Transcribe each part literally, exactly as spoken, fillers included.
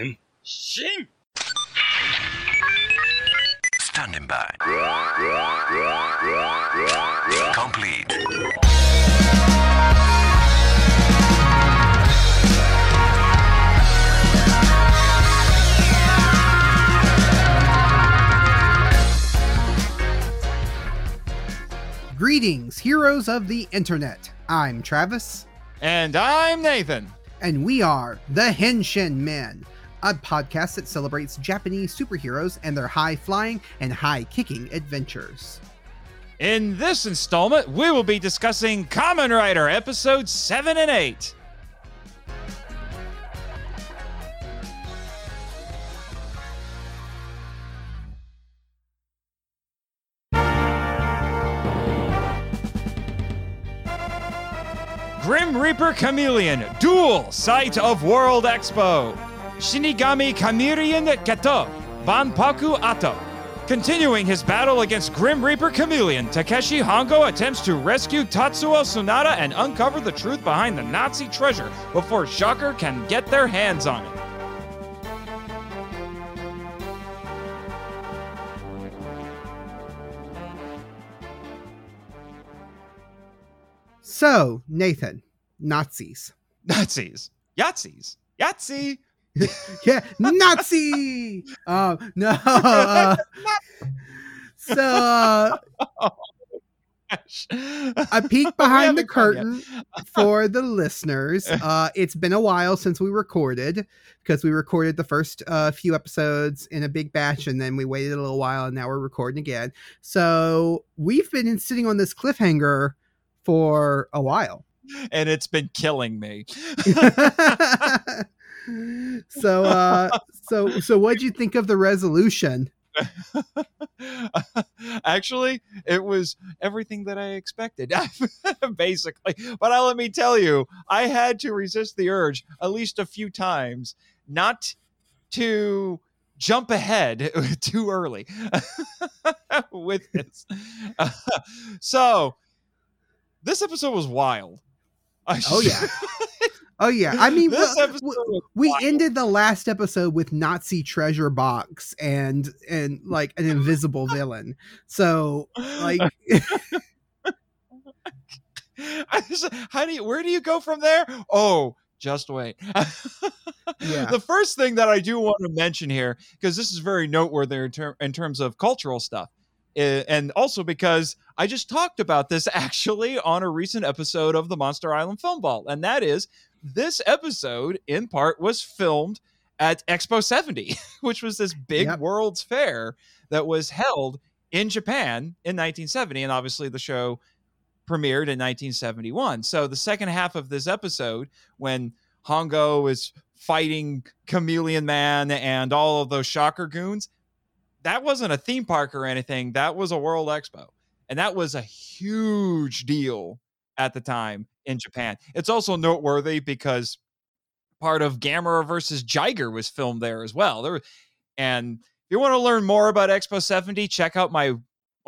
him. Shin! Standing by. Complete. Greetings, heroes of the internet. I'm Travis. And I'm Nathan. And we are the Henshin Men, a podcast that celebrates Japanese superheroes and their high-flying and high-kicking adventures. In this installment, we will be discussing Kamen Rider episodes seven and eight. Grim Reaper Chameleon, Duel, Site of World Expo. Shinigami Kamirian Kato, Banpaku Ato. Continuing his battle against Grim Reaper Chameleon, Takeshi Hongo attempts to rescue Tatsuo Sunada and uncover the truth behind the Nazi treasure before Shocker can get their hands on it. So, Nathan, Nazis. Nazis. Yahtzees. Yahtzee. Yeah, Nazi! Oh, no. Uh, so, uh, a peek behind the curtain for the listeners. Uh, it's been a while since we recorded, because we recorded the first uh, few episodes in a big batch, and then we waited a little while, and now we're recording again. So, we've been sitting on this cliffhanger for a while. And it's been killing me. So, uh, so, so what'd you think of the resolution? Actually, it was everything that I expected, basically. But I, let me tell you, I had to resist the urge at least a few times not to jump ahead too early with this. Uh, so this episode was wild. Oh, yeah. Oh, yeah. I mean, we, we ended the last episode with Nazi treasure box and and like an invisible villain. So like, how do you where do you go from there? Oh, just wait. Yeah. The first thing that I do want to mention here, because this is very noteworthy in, ter- in terms of cultural stuff. And also because I just talked about this actually on a recent episode of the Monster Island Film Vault. And that is, this episode in part was filmed at Expo seventy, which was this big yep. World's Fair that was held in Japan in nineteen seventy. And obviously the show premiered in nineteen seventy-one. So the second half of this episode, when Hongo is fighting Chameleon Man and all of those Shocker goons, that wasn't a theme park or anything. That was a World Expo. And that was a huge deal at the time in Japan. It's also noteworthy because part of Gamera versus Jiger was filmed there as well. There, and if you want to learn more about Expo seventy, check out my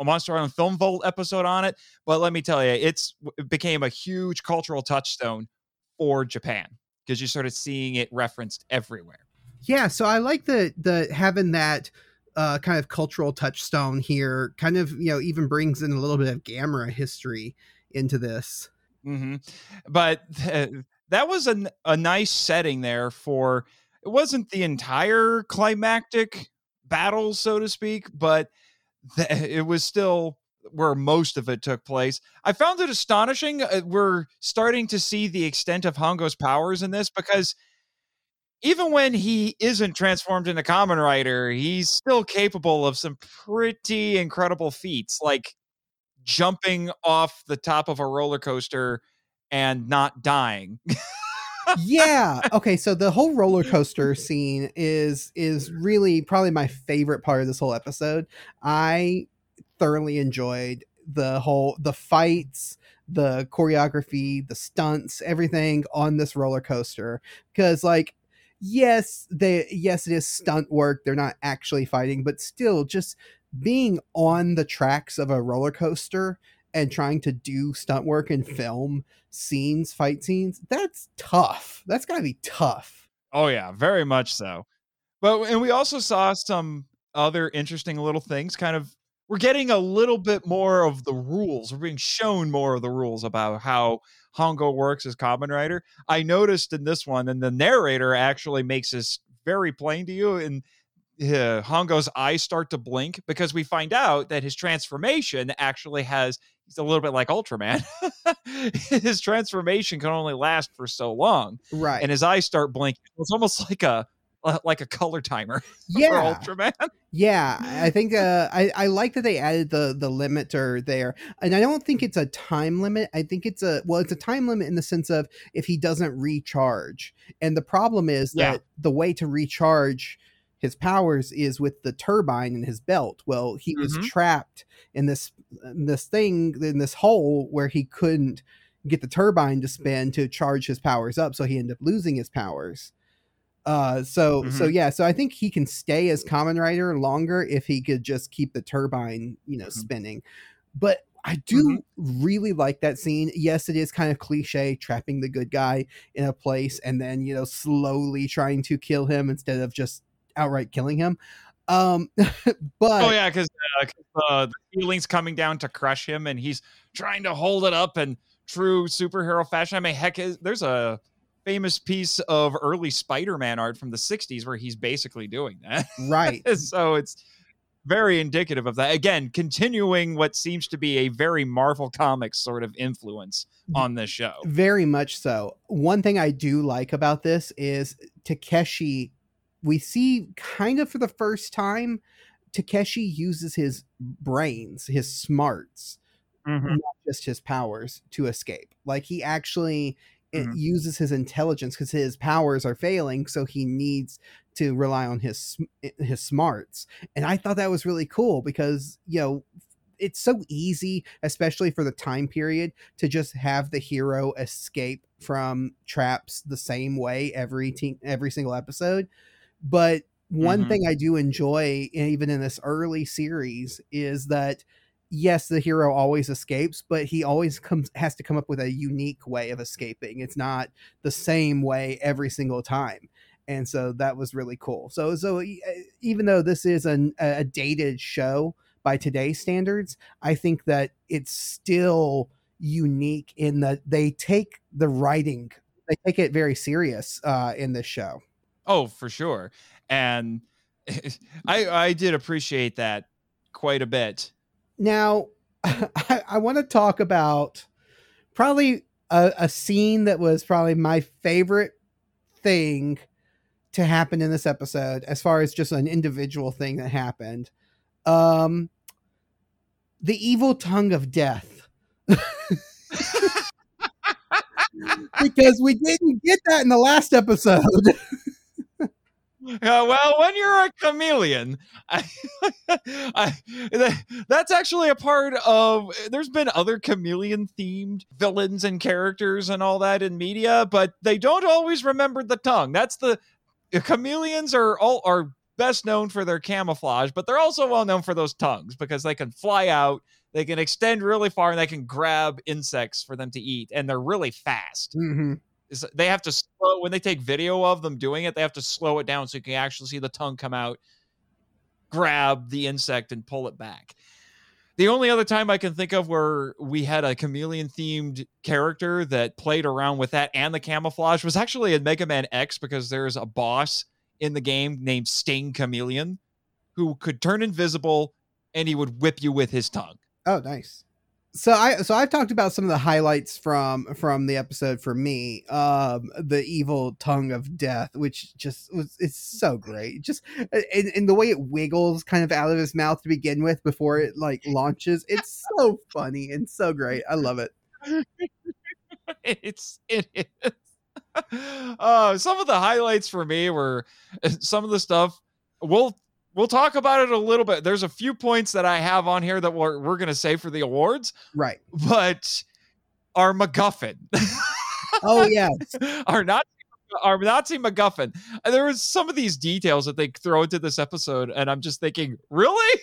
Monster Island Film Vault episode on it. But let me tell you, it's, it became a huge cultural touchstone for Japan because you started seeing it referenced everywhere. Yeah, so I like the the having that... Uh, kind of cultural touchstone here, kind of, you know, even brings in a little bit of Gamera history into this. Mm-hmm. But uh, that was an, a nice setting there for, it wasn't the entire climactic battle, so to speak, but th- it was still where most of it took place. I found it astonishing. Uh, we're starting to see the extent of Hongo's powers in this because even when he isn't transformed into Kamen Rider, he's still capable of some pretty incredible feats, like jumping off the top of a roller coaster and not dying. Yeah. Okay. So the whole roller coaster scene is is really probably my favorite part of this whole episode. I thoroughly enjoyed the whole the fights, the choreography, the stunts, everything on this roller coaster because, like, Yes, they yes, it is stunt work. They're not actually fighting, but still just being on the tracks of a roller coaster and trying to do stunt work and film scenes, fight scenes, that's tough. That's got to be tough. Oh, yeah, very much so. But and we also saw some other interesting little things. Kind of, we're getting a little bit more of the rules. We're being shown more of the rules about how Hongo works as Kamen Rider. I noticed in this one, and the narrator actually makes this very plain to you, and uh, Hongo's eyes start to blink because we find out that his transformation actually has, he's a little bit like Ultraman. His transformation can only last for so long. Right. And his eyes start blinking. It's almost like a, like a color timer yeah. for Ultraman. Yeah, I think uh, I, I like that they added the, the limiter there. And I don't think it's a time limit. I think it's a, well, it's a time limit in the sense of if he doesn't recharge. And the problem is yeah. that the way to recharge his powers is with the turbine in his belt. Well, he mm-hmm. was trapped in this, in this thing, in this hole where he couldn't get the turbine to spin to charge his powers up. So he ended up losing his powers. Uh, so, mm-hmm. so yeah, so I think he can stay as Kamen Rider longer if he could just keep the turbine, you know, mm-hmm. spinning. But I do mm-hmm. really like that scene. Yes, it is kind of cliche, trapping the good guy in a place and then, you know, slowly trying to kill him instead of just outright killing him. Um, but oh yeah, because uh, uh, the ceiling's coming down to crush him, and he's trying to hold it up in true superhero fashion. I mean, heck, is there's a famous piece of early Spider-Man art from the sixties where he's basically doing that. Right. So it's very indicative of that. Again, continuing what seems to be a very Marvel Comics sort of influence on this show. Very much so. One thing I do like about this is Takeshi, we see kind of for the first time, Takeshi uses his brains, his smarts, mm-hmm. not just his powers to escape. Like he actually... It mm-hmm. uses his intelligence because his powers are failing, so he needs to rely on his his smarts. And I thought that was really cool because, you know, it's so easy, especially for the time period, to just have the hero escape from traps the same way every te- every single episode. But one mm-hmm. thing I do enjoy, even in this early series, is that yes, the hero always escapes, but he always comes has to come up with a unique way of escaping. It's not the same way every single time. And so that was really cool. So so even though this is an, a dated show by today's standards, I think that it's still unique in that they take the writing. They take it very serious uh, in this show. Oh, for sure. And I I did appreciate that quite a bit. Now, I, I want to talk about probably a, a scene that was probably my favorite thing to happen in this episode, as far as just an individual thing that happened. Um, the evil tongue of death. Because we didn't get that in the last episode. Uh, well, when you're a chameleon, I, I, that, that's actually a part of, there's been other chameleon themed villains and characters and all that in media, but they don't always remember the tongue. That's the chameleons are all are best known for their camouflage, but they're also well known for those tongues because they can fly out, they can extend really far, and they can grab insects for them to eat. And they're really fast. Mm-hmm. Is they have to slow when they take video of them doing it, they have to slow it down so you can actually see the tongue come out, grab the insect, and pull it back. The only other time I can think of where we had a chameleon themed character that played around with that and the camouflage was actually in Mega Man X, because there's a boss in the game named Sting Chameleon who could turn invisible and he would whip you with his tongue. Oh, nice. So I so I've talked about some of the highlights from from the episode for me, um, the evil tongue of death, which just was it's so great. Just and, and the way it wiggles kind of out of his mouth to begin with before it like launches. It's so funny and so great. I love it. It's it is. Uh, some of the highlights for me were some of the stuff we'll. We'll talk about it a little bit. There's a few points that I have on here that we're, we're going to save for the awards. Right. But our MacGuffin. Oh, yes. Our Nazi, our Nazi MacGuffin. There was some of these details that they throw into this episode, and I'm just thinking, really?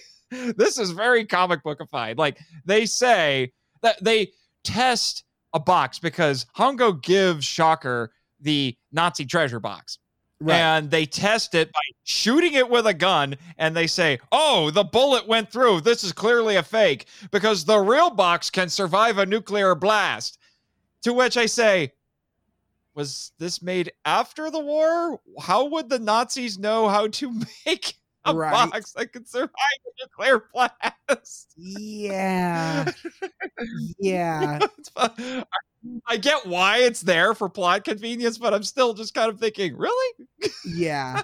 This is very comic bookified. Like, they say that they test a box because Hongo gives Shocker the Nazi treasure box. Right. And they test it by shooting it with a gun, and they say, oh, the bullet went through. This is clearly a fake because the real box can survive a nuclear blast. To which I say, was this made after the war? How would the Nazis know how to make a right. box that could survive a nuclear blast? Yeah. Yeah. I get why it's there for plot convenience, but I'm still just kind of thinking, really? Yeah.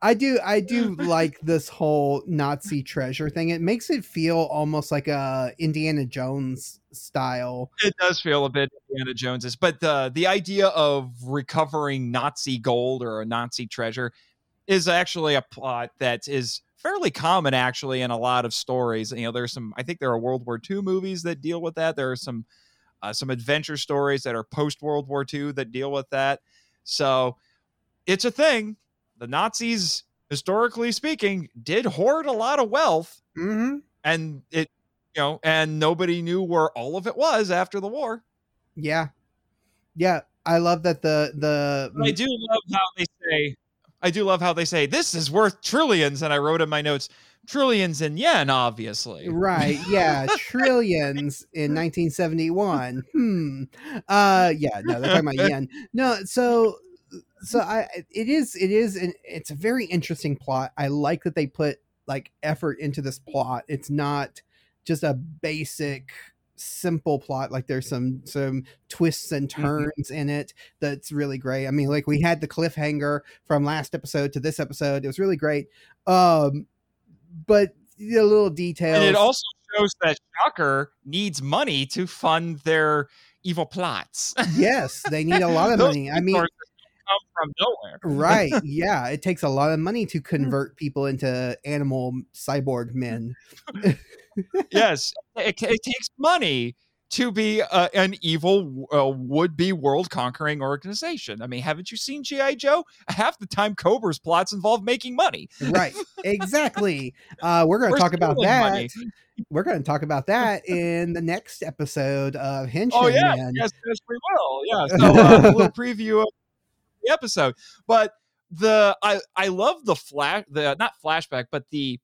I do I do like this whole Nazi treasure thing. It makes it feel almost like a Indiana Jones style. It does feel a bit Indiana Jones-ish, but the the idea of recovering Nazi gold or a Nazi treasure is actually a plot that is fairly common actually in a lot of stories. You know, there's some, I think there are World War Two movies that deal with that. There are some uh, some adventure stories that are post World War Two that deal with that. So it's a thing. The Nazis, historically speaking, did hoard a lot of wealth, mm-hmm. and it, you know, and nobody knew where all of it was after the war. Yeah, yeah, I love that the the. But I do love how they say. I do love how they say this is worth trillions, and I wrote in my notes trillions in yen, obviously. Right? Yeah, trillions in nineteen seventy-one. Hmm. Uh. Yeah. No, they're talking about yen. No. So. So I, it is, it is, an, it's a very interesting plot. I like that they put like effort into this plot. It's not just a basic, simple plot. Like there's some, some twists and turns in it. That's really great. I mean, like we had the cliffhanger from last episode to this episode. It was really great. Um, but the little details. And it also shows that Shocker needs money to fund their evil plots. Yes. They need a lot of money. I mean, from nowhere. Right. Yeah. It takes a lot of money to convert people into animal cyborg men. Yes. It, it takes money to be uh, an evil uh, would-be world conquering organization. I mean, haven't you seen G I. Joe? Half the time Cobra's plots involve making money. Right. Exactly. Uh, we're going to talk about that. Money. We're going to talk about that in the next episode of Henshin. Oh yeah. Man. Yes, yes, we will. Yeah. So uh, a little preview of the episode, but the I I love the flash the not flashback but the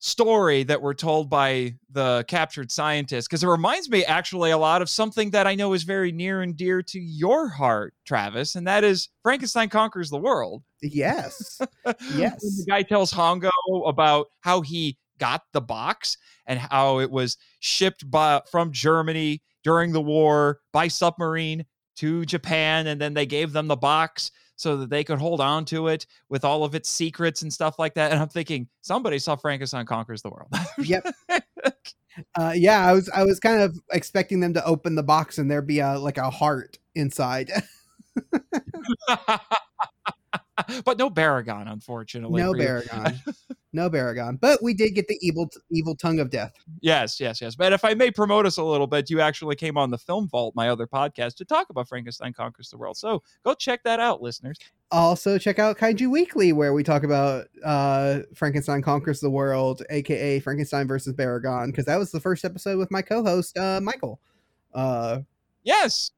story that we're told by the captured scientist, because it reminds me actually a lot of something that I know is very near and dear to your heart, Travis, and that is Frankenstein Conquers the World. Yes. Yes. The guy tells Hongo about how he got the box and how it was shipped by, from Germany during the war by submarine to Japan, and then they gave them the box so that they could hold on to it with all of its secrets and stuff like that. And I'm thinking, somebody saw Frankenstein Conquers the World. Yep. Uh, yeah, I was I was kind of expecting them to open the box and there be a like a heart inside. But no Baragon, unfortunately. No Baragon. No Baragon. But we did get the evil evil tongue of death. Yes, yes, yes. But if I may promote us a little bit, you actually came on the Film Vault, my other podcast, to talk about Frankenstein Conquers the World. So go check that out, listeners. Also check out Kaiju Weekly, where we talk about uh, Frankenstein Conquers the World, a k a. Frankenstein versus Baragon, because that was the first episode with my co-host, uh, Michael. Uh, yes.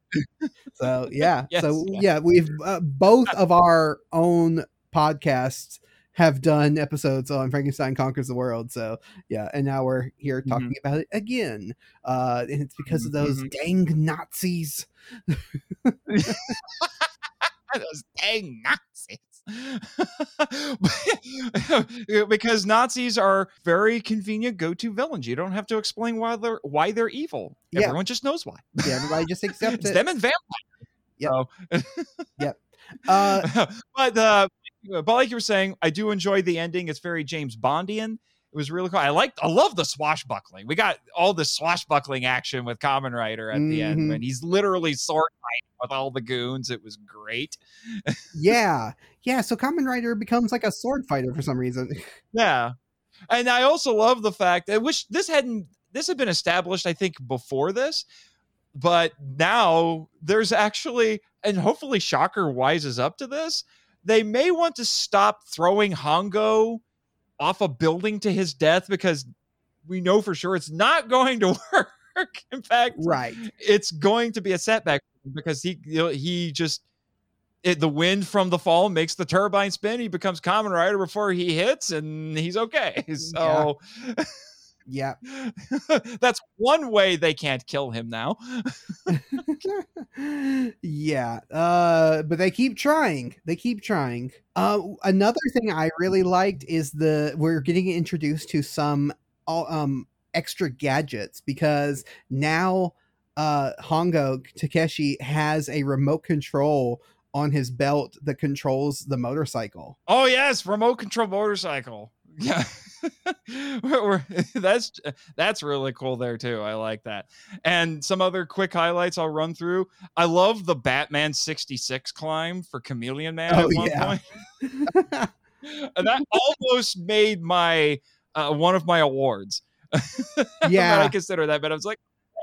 So yeah. Yes, so yeah, yeah we've uh, both of our own podcasts have done episodes on Frankenstein Conquers the World. So yeah, and now we're here talking mm-hmm. about it again. Uh, and it's because of those mm-hmm. dang Nazis. Those dang Nazis. Because Nazis are very convenient go-to villains. You don't have to explain why they're why they're evil. Yeah. Everyone just knows why. Yeah, everybody just accepts it's it. Them and vampires. Yeah. So. Yep. Uh, but uh But like you were saying, I do enjoy the ending. It's very James Bondian. It was really cool. I liked, I love the swashbuckling. We got all the swashbuckling action with Kamen Rider at mm-hmm. the end when he's literally sword fighting with all the goons. It was great. Yeah. Yeah. So Kamen Rider becomes like a sword fighter for some reason. Yeah. And I also love the fact that, which this hadn't, this had been established, I think, before this, but now there's actually, and hopefully Shocker wises up to this, they may want to stop throwing Hongo off a building to his death, because we know for sure it's not going to work. In fact, right. It's going to be a setback because he, you know, he just it, the wind from the fall makes the turbine spin. He becomes Kamen Rider before he hits, and he's okay. So, yeah, yeah. That's one way they can't kill him now. yeah, uh, but they keep trying. They keep trying. Uh, another thing I really liked is the we're getting introduced to some um extra gadgets, because now uh Hongo Takeshi has a remote control on his belt that controls the motorcycle. Oh yes, remote control motorcycle. Yeah. we're, we're, that's that's really cool there too. I like that. And some other quick highlights I'll run through. I love the Batman sixty-six climb for Chameleon Man oh, at one yeah. point. And that almost made my uh, one of my awards. Yeah. I consider that, but I was like,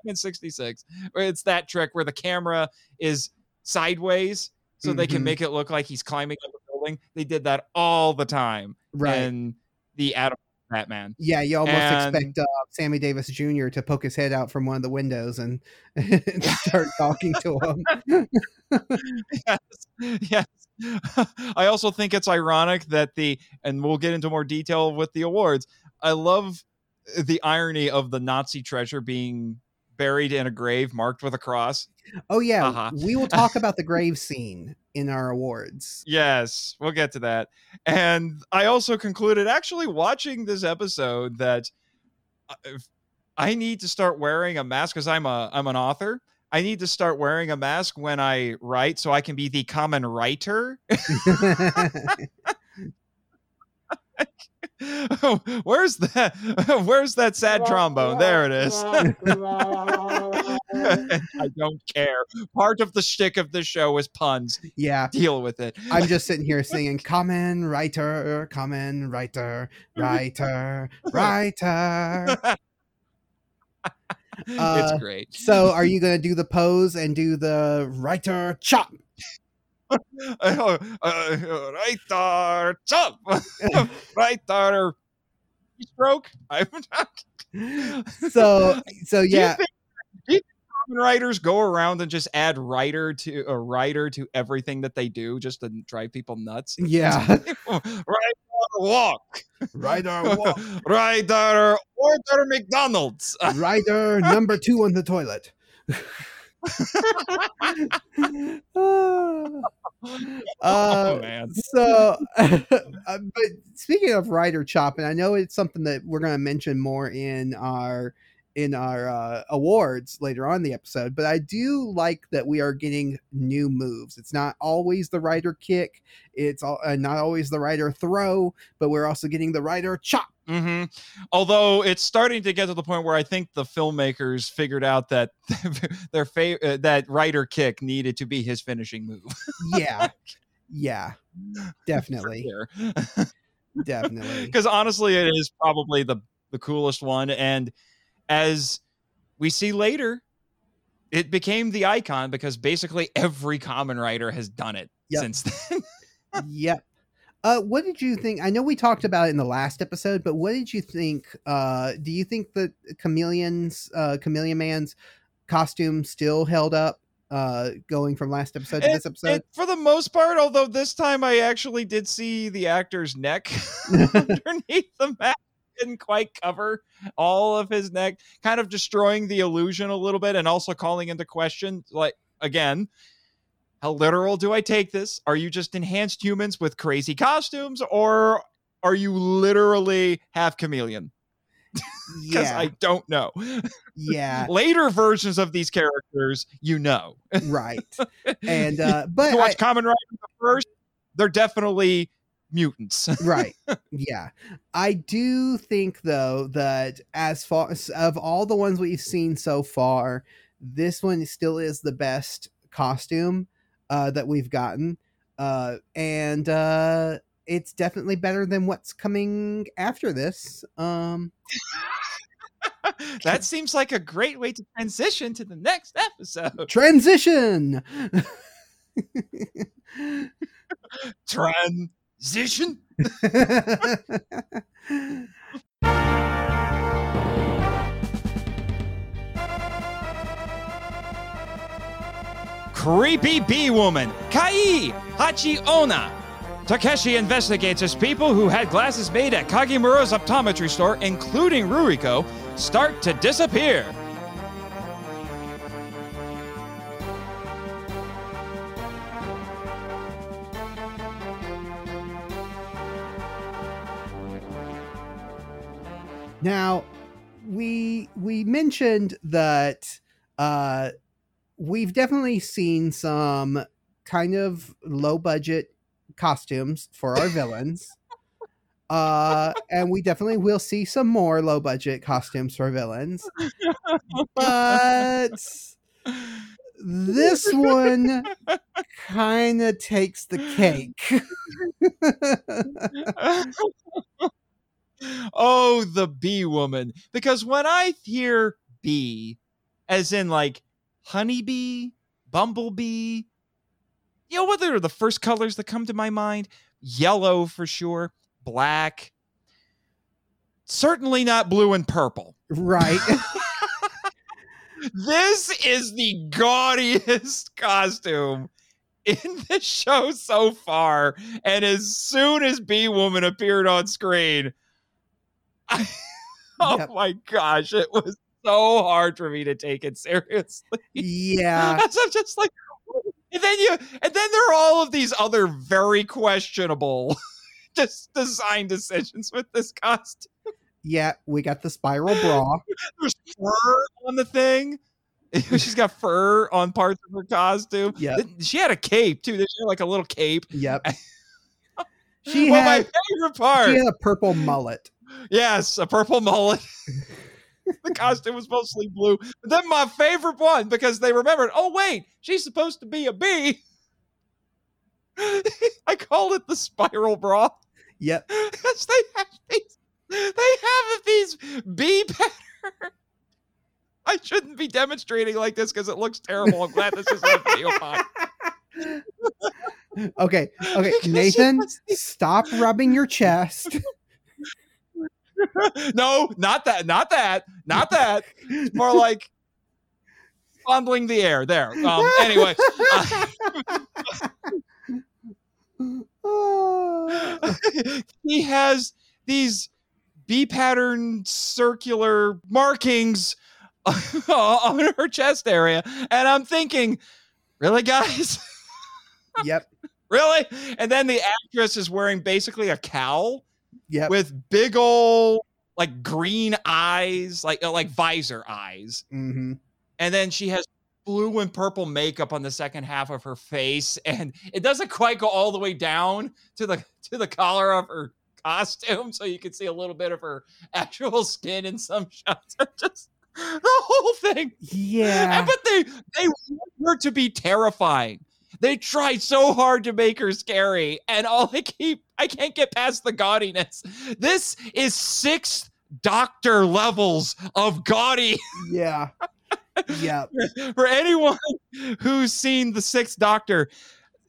in sixty-six, it's that trick where the camera is sideways so mm-hmm. they can make it look like he's climbing up a building. They did that all the time, right? And the Adam Batman, yeah, you almost and, expect uh, Sammy Davis Junior to poke his head out from one of the windows and, and start talking to him. yes, yes. I also think it's ironic that the and we'll get into more detail with the awards. I love the irony of the Nazi treasure being buried in a grave marked with a cross. Oh yeah. Uh-huh. We will talk about the grave scene in our awards. Yes, we'll get to that. And I also concluded actually watching this episode that I need to start wearing a mask, because I'm a, I'm an author. I need to start wearing a mask when I write so I can be the common writer. Oh, where's that? Where's that sad trombone? There it is. I don't care. Part of the shtick of the show is puns. Yeah, deal with it. I'm just sitting here singing "Kamen Rider, Kamen Rider, Writer, Writer." Uh, it's great. So, are you going to do the pose and do the writer chop? uh, uh, right chop, right there, stroke. I'm not. So, so yeah. Do you think, do you writers go around and just add writer to a uh, writer to everything that they do just to drive people nuts? Yeah. Right walk. Rider walk. Rider order McDonald's. Rider number two on the toilet. uh, oh, man. So, uh, but speaking of Rider Chop, and I know it's something that we're going to mention more in our in our uh, awards later on in the episode, but I do like that we are getting new moves. It's not always the Rider Kick, it's all, uh, not always the Rider Throw, but we're also getting the Rider Chop. Mm-hmm. Although it's starting to get to the point where I think the filmmakers figured out that their fav- uh, that Rider Kick needed to be his finishing move. yeah, yeah, definitely, sure. definitely. Because honestly, it is probably the the coolest one, and as we see later, it became the icon because basically every Kamen Rider has done it yep. since then. yep. Uh, what did you think? I know we talked about it in the last episode, but what did you think? Uh, do you think that Chameleon's, uh, Chameleon Man's costume still held up uh, going from last episode to it, this episode? It, for the most part, although this time I actually did see the actor's neck underneath the mask. Didn't quite cover all of his neck, kind of destroying the illusion a little bit and also calling into question, like, again, how literal do I take this? Are you just enhanced humans with crazy costumes, or are you literally half chameleon? Because yeah. I don't know. Yeah. Later versions of these characters, you know. Right. And uh, but you watch I, Kamen Rider first, they're definitely mutants. Right. Yeah. I do think though that as far as of all the ones we've seen so far, this one still is the best costume Uh, that we've gotten, uh, and uh, it's definitely better than what's coming after this. Um, that seems like a great way to transition to the next episode. Transition. transition. Creepy bee woman, Kai, Hachi Onna. Takeshi investigates as people who had glasses made at Kagemura's optometry store, including Ruriko, start to disappear. Now, we we mentioned that uh, we've definitely seen some kind of low-budget costumes for our villains. Uh, and we definitely will see some more low-budget costumes for villains. But this one kind of takes the cake. Oh, the bee woman. Because when I hear bee, as in like honeybee, bumblebee, you know what are the first colors that come to my mind? Yellow for sure, black, certainly not blue and purple. Right. This is the gaudiest costume in the show so far. And as soon as Bee Woman appeared on screen, I, oh yep. my gosh, it was so hard for me to take it seriously. Yeah. So I'm just like, and then you, and then there are all of these other very questionable just design decisions with this costume. Yeah, we got the spiral bra. There's fur on the thing. She's got fur on parts of her costume. Yeah, she had a cape too. She had like a little cape. Yep. She well, had my favorite part. She had a purple mullet. Yes, a purple mullet. The costume was mostly blue. But then my favorite one, because they remembered, oh, wait, she's supposed to be a bee. I call it the spiral bra. Yep. Because they have these, they have these bee patterns. I shouldn't be demonstrating like this because it looks terrible. I'm glad this is a video pod. Okay, okay, Nathan, stop rubbing your chest. No, not that, not that, not that. It's more like fondling the air there. Um, anyway. Uh, he has these bee pattern circular markings on her chest area. And I'm thinking, really, guys? Yep. Really? And then the actress is wearing basically a cowl. Yep. With big old like green eyes, like like visor eyes. Mm-hmm. And then she has blue and purple makeup on the second half of her face, and it doesn't quite go all the way down to the to the collar of her costume, so you can see a little bit of her actual skin in some shots. Just the whole thing. Yeah. And, but they they want her to be terrifying. They tried so hard to make her scary, and all I keep, I can't get past the gaudiness. This is sixth Doctor levels of gaudy. Yeah. Yeah. For anyone who's seen the Sixth Doctor,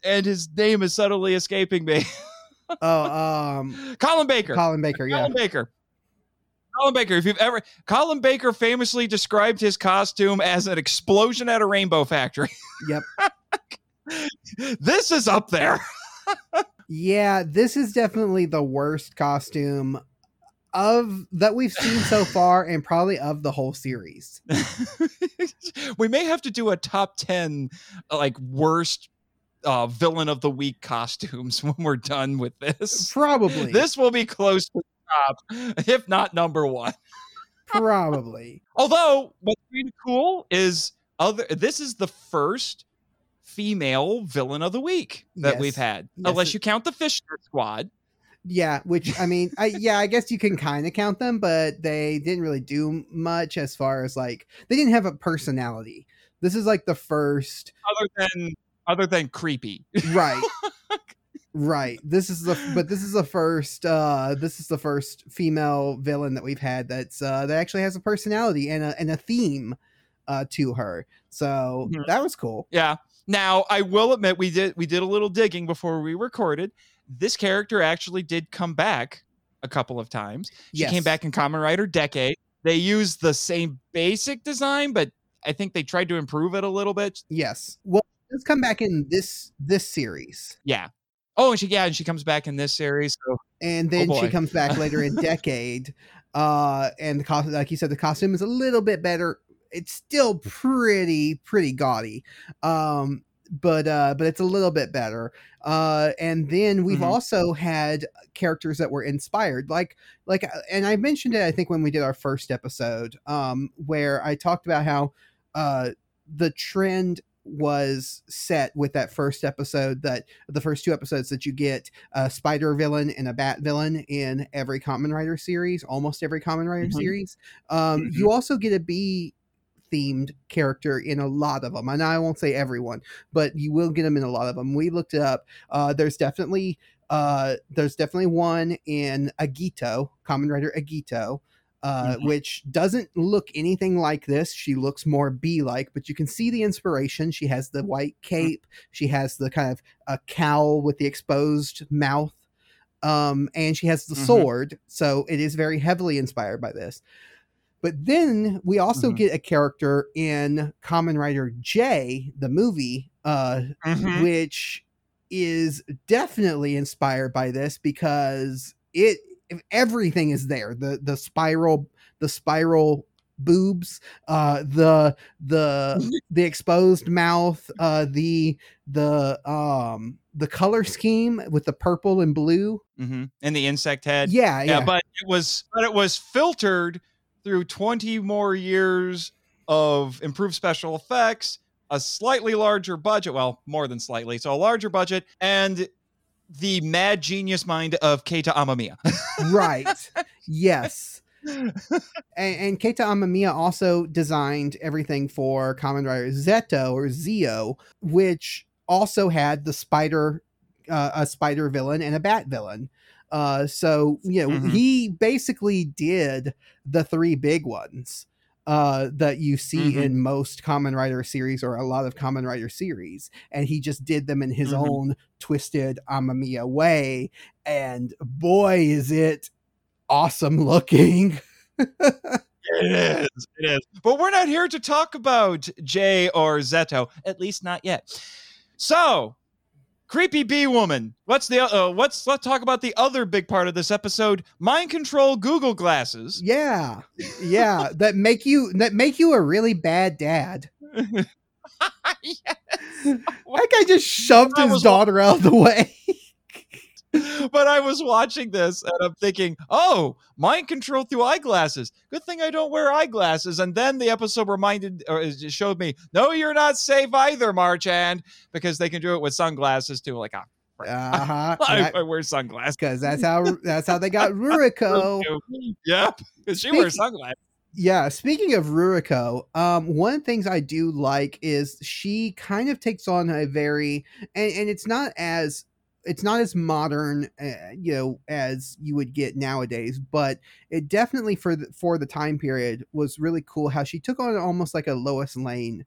and his name is suddenly escaping me. Oh, um, Colin Baker. Colin Baker, yeah. Colin Baker. Colin Baker, if you've ever, Colin Baker famously described his costume as an explosion at a rainbow factory. Yep. This is up there. Yeah, this is definitely the worst costume of that we've seen so far, and probably of the whole series. We may have to do a top ten like worst uh, villain of the week costumes when we're done with this. Probably. This will be close to the top, if not number one. Probably. Although what's really cool is other this is the first female villain of the week that yes. we've had, yes. unless you count the Fishnet Squad. Yeah, which I mean, I, yeah, I guess you can kind of count them, but they didn't really do much as far as like they didn't have a personality. This is like the first, other than other than creepy, right? Right. This is the but this is the first. Uh, this is the first female villain that we've had that's uh, that actually has a personality and a and a theme uh, to her. So mm-hmm. that was cool. Yeah. Now, I will admit we did we did a little digging before we recorded. This character actually did come back a couple of times. She yes. came back in Kamen Rider Decade. They used the same basic design, but I think they tried to improve it a little bit. Yes. Well, does come back in this this series. Yeah. Oh, and she yeah, and she comes back in this series. So. And then oh she comes back later in Decade. Uh, and the costume, like you said, the costume is a little bit better. It's still pretty pretty gaudy, um, but uh, but it's a little bit better. Uh, and then we've mm-hmm. also had characters that were inspired, like like, and I mentioned it, I think, when we did our first episode, um, where I talked about how uh, the trend was set with that first episode, that the first two episodes, that you get a spider villain and a bat villain in every Kamen Rider series, almost every Kamen Rider mm-hmm. series. Um, mm-hmm. You also get a bee themed character in a lot of them. And I won't say everyone, but you will get them in a lot of them. We looked it up. Uh, there's definitely uh, there's definitely one in Agito, Kamen Rider Agito, uh, mm-hmm. which doesn't look anything like this. She looks more bee-like, but you can see the inspiration. She has the white cape. Mm-hmm. She has the kind of a cowl with the exposed mouth, um, and she has the mm-hmm. sword. So it is very heavily inspired by this. But then we also mm-hmm. get a character in Kamen Rider J, the movie, uh, mm-hmm. which is definitely inspired by this, because it everything is there. The the spiral the spiral boobs, uh, the the the exposed mouth, uh, the the um, the color scheme with the purple and blue, mm-hmm. and the insect head. Yeah, yeah, yeah. But it was but it was filtered through twenty more years of improved special effects, a slightly larger budget, well, more than slightly, so a larger budget, and the mad genius mind of Keita Amamiya. Right. Yes. and, and Keita Amamiya also designed everything for Kamen Rider Zeto or Zio, which also had the spider, uh, a spider villain and a bat villain. Uh, so, you know, mm-hmm. he basically did the three big ones, uh, that you see mm-hmm. in most Kamen Rider series, or a lot of Kamen Rider series. And he just did them in his mm-hmm. own twisted Amamiya way. And boy, is it awesome looking. It is. It is. But we're not here to talk about Jay or Zeto, at least not yet. So, creepy bee woman. What's the uh, what's let's talk about the other big part of this episode. Mind control Google glasses. Yeah. Yeah, that make you that make you a really bad dad. Yes. That guy just shoved I his daughter wa- out of the way. But I was watching this and I'm thinking, "Oh, mind control through eyeglasses. Good thing I don't wear eyeglasses." And then the episode reminded or it showed me, "No, you're not safe either, Marchand," because they can do it with sunglasses too. Like, ah, oh, uh-huh. I, I wear sunglasses because that's how that's how they got Ruriko. Yeah, because she wears sunglasses. Yeah, speaking of Ruriko, um, one of the things I do like is she kind of takes on a very and, and it's not as It's not as modern, uh, you know, as you would get nowadays, but it definitely for the, for the time period was really cool how she took on almost like a Lois Lane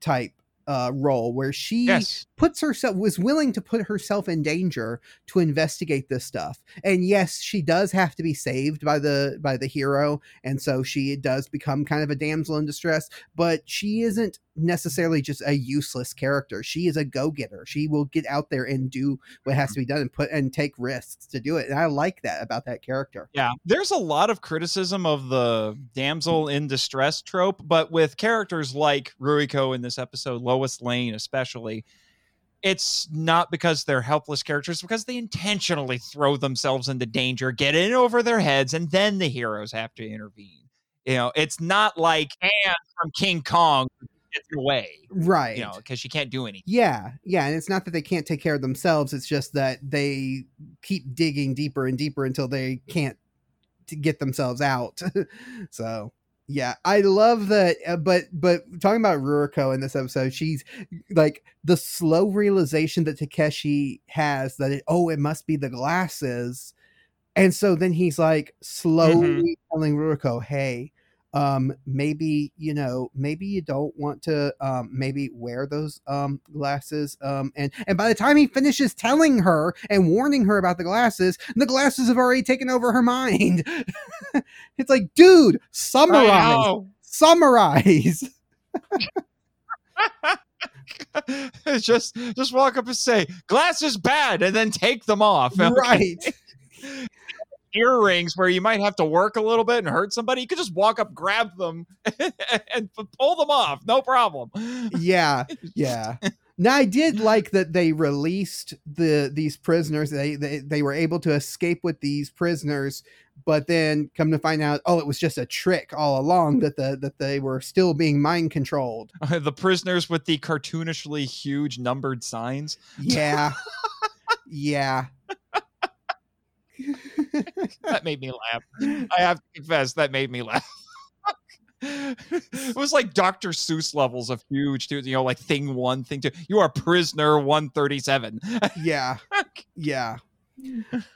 type uh, role where she yes. puts herself was willing to put herself in danger to investigate this stuff. And yes, she does have to be saved by the by the hero. And so she does become kind of a damsel in distress, but she isn't necessarily just a useless character. She is a go-getter. She will get out there and do what has to be done and put and take risks to do it. And I like that about that character. Yeah, there's a lot of criticism of the damsel in distress trope, but with characters like Ruriko in this episode, Lois Lane especially, it's not because they're helpless characters, because they intentionally throw themselves into danger, get in over their heads, and then the heroes have to intervene. You know, it's not like Anne from King Kong gets away, right? You know, because she can't do anything. Yeah, yeah, and it's not that they can't take care of themselves. It's just that they keep digging deeper and deeper until they can't to get themselves out. So. Yeah, I love that. Uh, but but talking about Ruriko in this episode, she's like the slow realization that Takeshi has that, it, oh, it must be the glasses. And so then he's like slowly mm-hmm. telling Ruriko, hey, um, maybe, you know, maybe you don't want to um, maybe wear those um, glasses. Um, and, and by the time he finishes telling her and warning her about the glasses, the glasses have already taken over her mind. It's like, dude, summarize, summarize. It's just just walk up and say, glass is bad, and then take them off. Okay? Right. Earrings where you might have to work a little bit and hurt somebody, you could just walk up, grab them, and pull them off. No problem. Yeah. Yeah. Now, I did like that they released the these prisoners. They, they they were able to escape with these prisoners, but then come to find out, oh, it was just a trick all along, that the that they were still being mind controlled. Uh, the prisoners with the cartoonishly huge numbered signs. Yeah. Yeah. That made me laugh. I have to confess, that made me laugh. It was like Doctor Seuss levels of huge, dude. You know, like thing one, thing two. You are prisoner one thirty-seven. Yeah, yeah.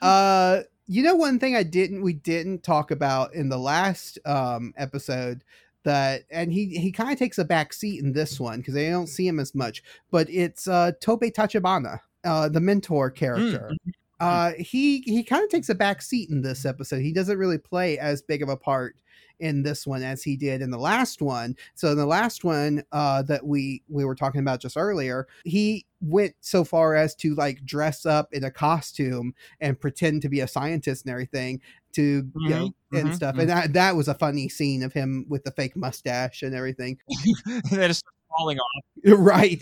Uh, you know, one thing I didn't, we didn't talk about in the last um, episode that, and he he kind of takes a back seat in this one because they don't see him as much. But it's uh, Tobei Tachibana, uh, the mentor character. Mm. Uh, he he kind of takes a back seat in this episode. He doesn't really play as big of a part in this one as he did in the last one. So in the last one uh, that we, we were talking about just earlier, he went so far as to like dress up in a costume and pretend to be a scientist and everything to, mm-hmm, you know, and mm-hmm, stuff. Mm-hmm. And that, that was a funny scene of him with the fake mustache and everything. And then it's falling off. Right.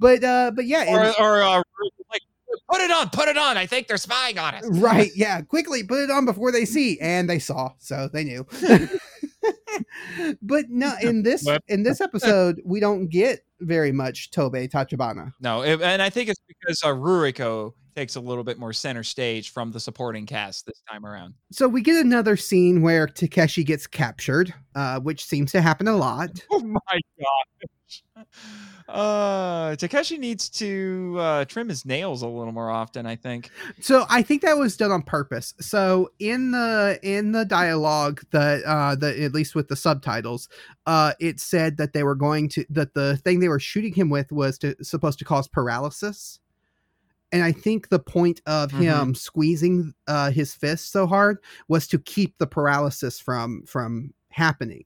But, uh, but yeah. Or, and, or uh, like, put it on, put it on. I think they're spying on us. Right. Yeah. Quickly put it on before they see. And they saw, so they knew. But no, in this, in this episode, we don't get very much Tobei Tachibana. No. And I think it's because uh, Ruriko takes a little bit more center stage from the supporting cast this time around. So we get another scene where Takeshi gets captured, uh, which seems to happen a lot. Oh my God. Uh, Takeshi needs to uh, trim his nails a little more often, I think. So I think that was done on purpose. So in the in the dialogue that uh, the at least with the subtitles, uh, it said that they were going to that the thing they were shooting him with was to, supposed to cause paralysis. And I think the point of mm-hmm. him squeezing uh, his fist so hard was to keep the paralysis from from happening.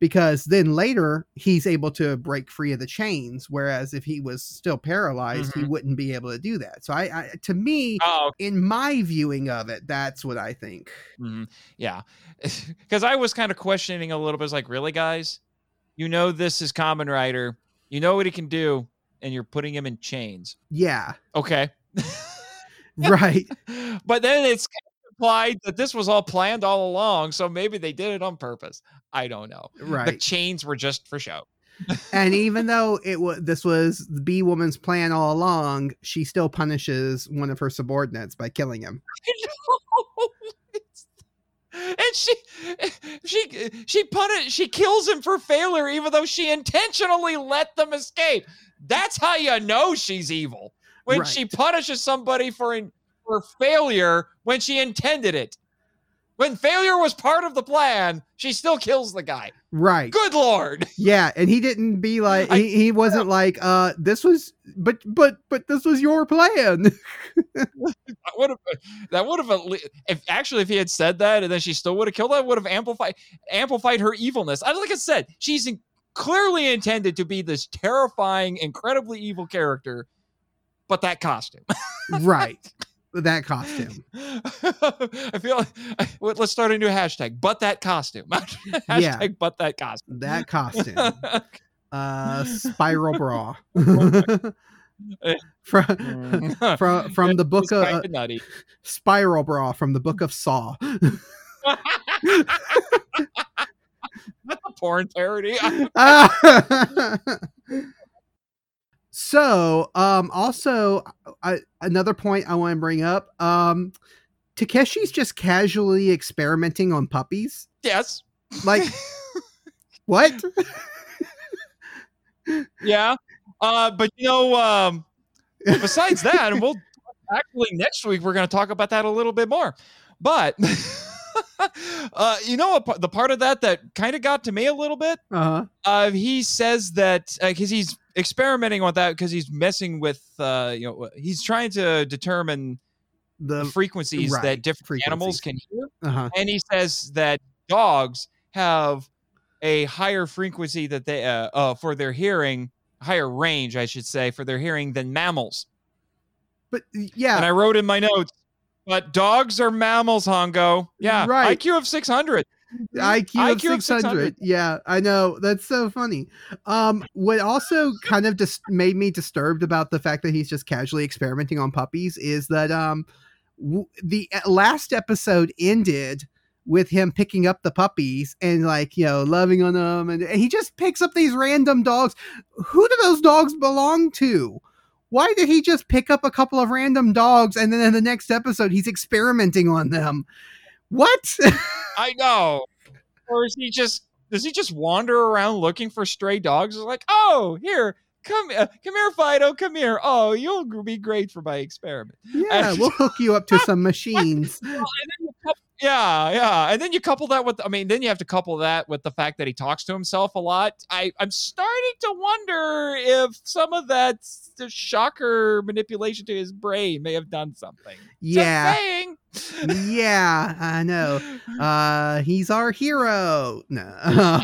Because then later he's able to break free of the chains, whereas if he was still paralyzed, mm-hmm. he wouldn't be able to do that. So, I, I to me, oh. in my viewing of it, that's what I think. Mm-hmm. Yeah, because I was kind of questioning a little bit. It's like, really, guys? You know, this is Kamen Rider. You know what he can do, and you're putting him in chains. Yeah. Okay. Right. But then it's implied that this was all planned all along, so maybe they did it on purpose. I don't know. Right. The chains were just for show. And even though it was this was the Bee Woman's plan all along, she still punishes one of her subordinates by killing him. And she she she punish she kills him for failure, even though she intentionally let them escape. That's how you know she's evil. When right. she punishes somebody for in, for failure when she intended it. When failure was part of the plan, she still kills the guy. Right. Good Lord. Yeah. And he didn't be like, I, he, he wasn't like, uh, this was, but, but, but this was your plan. That would have, that would have, if actually, if he had said that and then she still would have killed that, would have amplified, amplified her evilness. I, like I said, she's in, clearly intended to be this terrifying, incredibly evil character, but that costume. Right. That costume. I feel like, let's start a new hashtag, but that costume. Hashtag, yeah. But that costume. That costume. Uh, spiral bra. from, from, from the book of, uh, nutty. Spiral bra from the book of Saw. That's a porn parody. So, um, also, I, another point I want to bring up, um, Takeshi's just casually experimenting on puppies. Yes. Like, what? Yeah. Uh, but, you know, um, besides that, and we'll actually next week, we're going to talk about that a little bit more. But, uh, you know, the part of that that kind of got to me a little bit, uh-huh. uh, he says that because uh, he's experimenting with that because he's messing with, uh, you know, he's trying to determine the, the frequencies right, that different frequencies. Animals can hear. Uh-huh. And he says that dogs have a higher frequency that they uh, uh, for their hearing. higher range, I should say, for their hearing than mammals. But yeah, and I wrote in my notes, but dogs are mammals, Hongo. Yeah, right. I Q of six hundred. I Q of six hundred. Yeah, I know. That's so funny. Um, what also kind of just dis- made me disturbed about the fact that he's just casually experimenting on puppies is that um, w- the last episode ended with him picking up the puppies and, like, you know, loving on them. And, and he just picks up these random dogs. Who do those dogs belong to? Why did he just pick up a couple of random dogs and then in the next episode he's experimenting on them? What? I know. Or is he just, does he just wander around looking for stray dogs? It's like, oh, here, come, uh, come here, Fido, come here. Oh, you'll be great for my experiment. Yeah, and we'll hook you up to some machines. Well, and then you couple, yeah, yeah. And then you couple that with, I mean, then you have to couple that with the fact that he talks to himself a lot. I, I'm starting to wonder if some of that Shocker manipulation to his brain may have done something. Yeah. Just saying. Yeah, I know. Uh, he's our hero. No.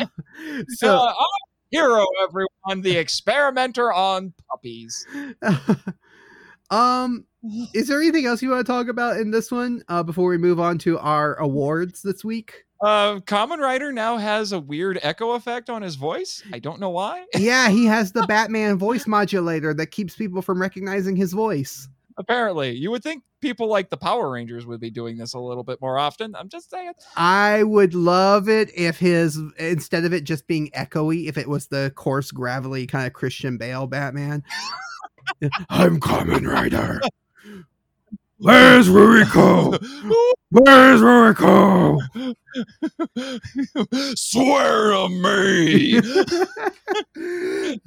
So uh, our hero, everyone, the experimenter on puppies. um, is there anything else you want to talk about in this one uh, before we move on to our awards this week? Uh, Kamen Rider now has a weird echo effect on his voice. I don't know why. Yeah, he has the Batman voice modulator that keeps people from recognizing his voice. Apparently, you would think people like the Power Rangers would be doing this a little bit more often. I'm just saying. I would love it if his, instead of it just being echoey, if it was the coarse, gravelly kind of Christian Bale Batman. I'm Kamen Rider. Where's Ruriko? Where's Ruriko? Swear to me.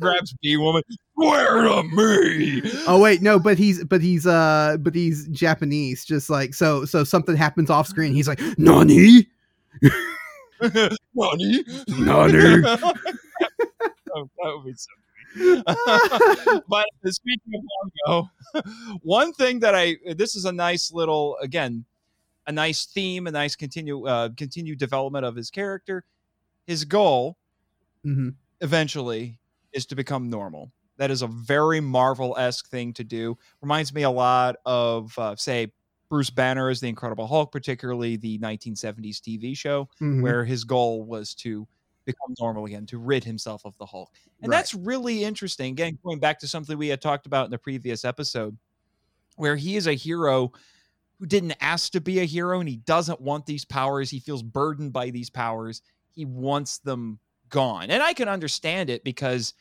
Grabs B woman. Swear to me. Oh wait, no, but he's but he's uh but he's Japanese, just like so so something happens off screen, he's like, Nani? Nani? Nani? Oh, that would be so but speaking of Hongo, one thing that I this is a nice little again a nice theme a nice continue uh continued development of his character. His goal mm-hmm. eventually is to become normal. That is a very Marvel-esque thing to do. Reminds me a lot of uh, say Bruce Banner as the Incredible Hulk, particularly the nineteen seventies T V show mm-hmm. where his goal was to become normal again, to rid himself of the Hulk. And right. That's really interesting. Again, going back to something we had talked about in the previous episode, where he is a hero who didn't ask to be a hero, and he doesn't want these powers. He feels burdened by these powers. He wants them gone. And I can understand it, because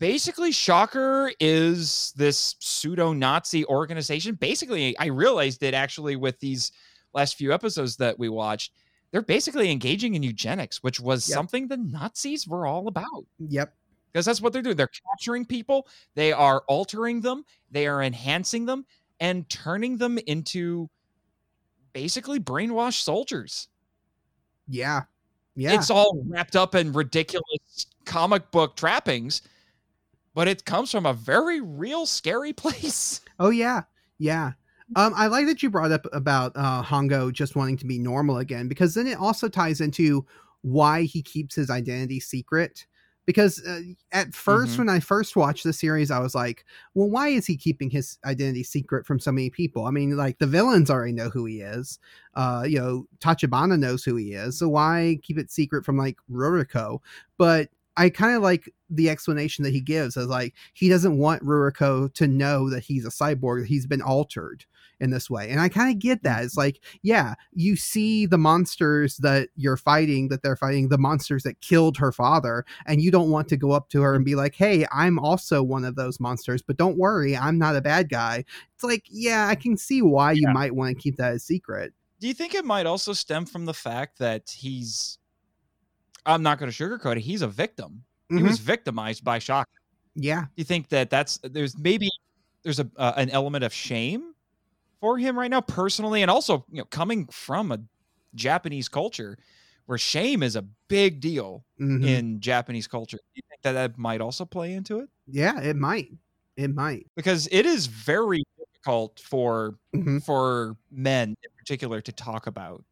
basically Shocker is this pseudo-Nazi organization. Basically, I realized it actually with these last few episodes that we watched. They're basically engaging in eugenics, which was yep. something the Nazis were all about. Yep. Because that's what they're doing. They're capturing people. They are altering them. They are enhancing them and turning them into basically brainwashed soldiers. Yeah. Yeah. It's all wrapped up in ridiculous comic book trappings, but it comes from a very real scary place. Oh, yeah. Yeah. Um, I like that you brought up about uh, Hongo just wanting to be normal again, because then it also ties into why he keeps his identity secret. Because uh, at first, mm-hmm. when I first watched the series, I was like, well, why is he keeping his identity secret from so many people? I mean, like, the villains already know who he is. Uh, you know, Tachibana knows who he is. So why keep it secret from, like, Ruriko? But I kind of like the explanation that he gives as like, he doesn't want Ruriko to know that he's a cyborg. He's been altered in this way. And I kind of get that. It's like, yeah, you see the monsters that you're fighting, that they're fighting, the monsters that killed her father. And you don't want to go up to her and be like, hey, I'm also one of those monsters, but don't worry, I'm not a bad guy. It's like, yeah, I can see why yeah. you might want to keep that a secret. Do you think it might also stem from the fact that he's, I'm not going to sugarcoat it, he's a victim. Mm-hmm. He was victimized by Shocker. Yeah. You think that that's, there's maybe there's a uh, an element of shame for him right now personally. And also, you know, coming from a Japanese culture where shame is a big deal mm-hmm. in Japanese culture. You think that that might also play into it? Yeah, it might. It might. Because it is very difficult for, mm-hmm. for men in particular to talk about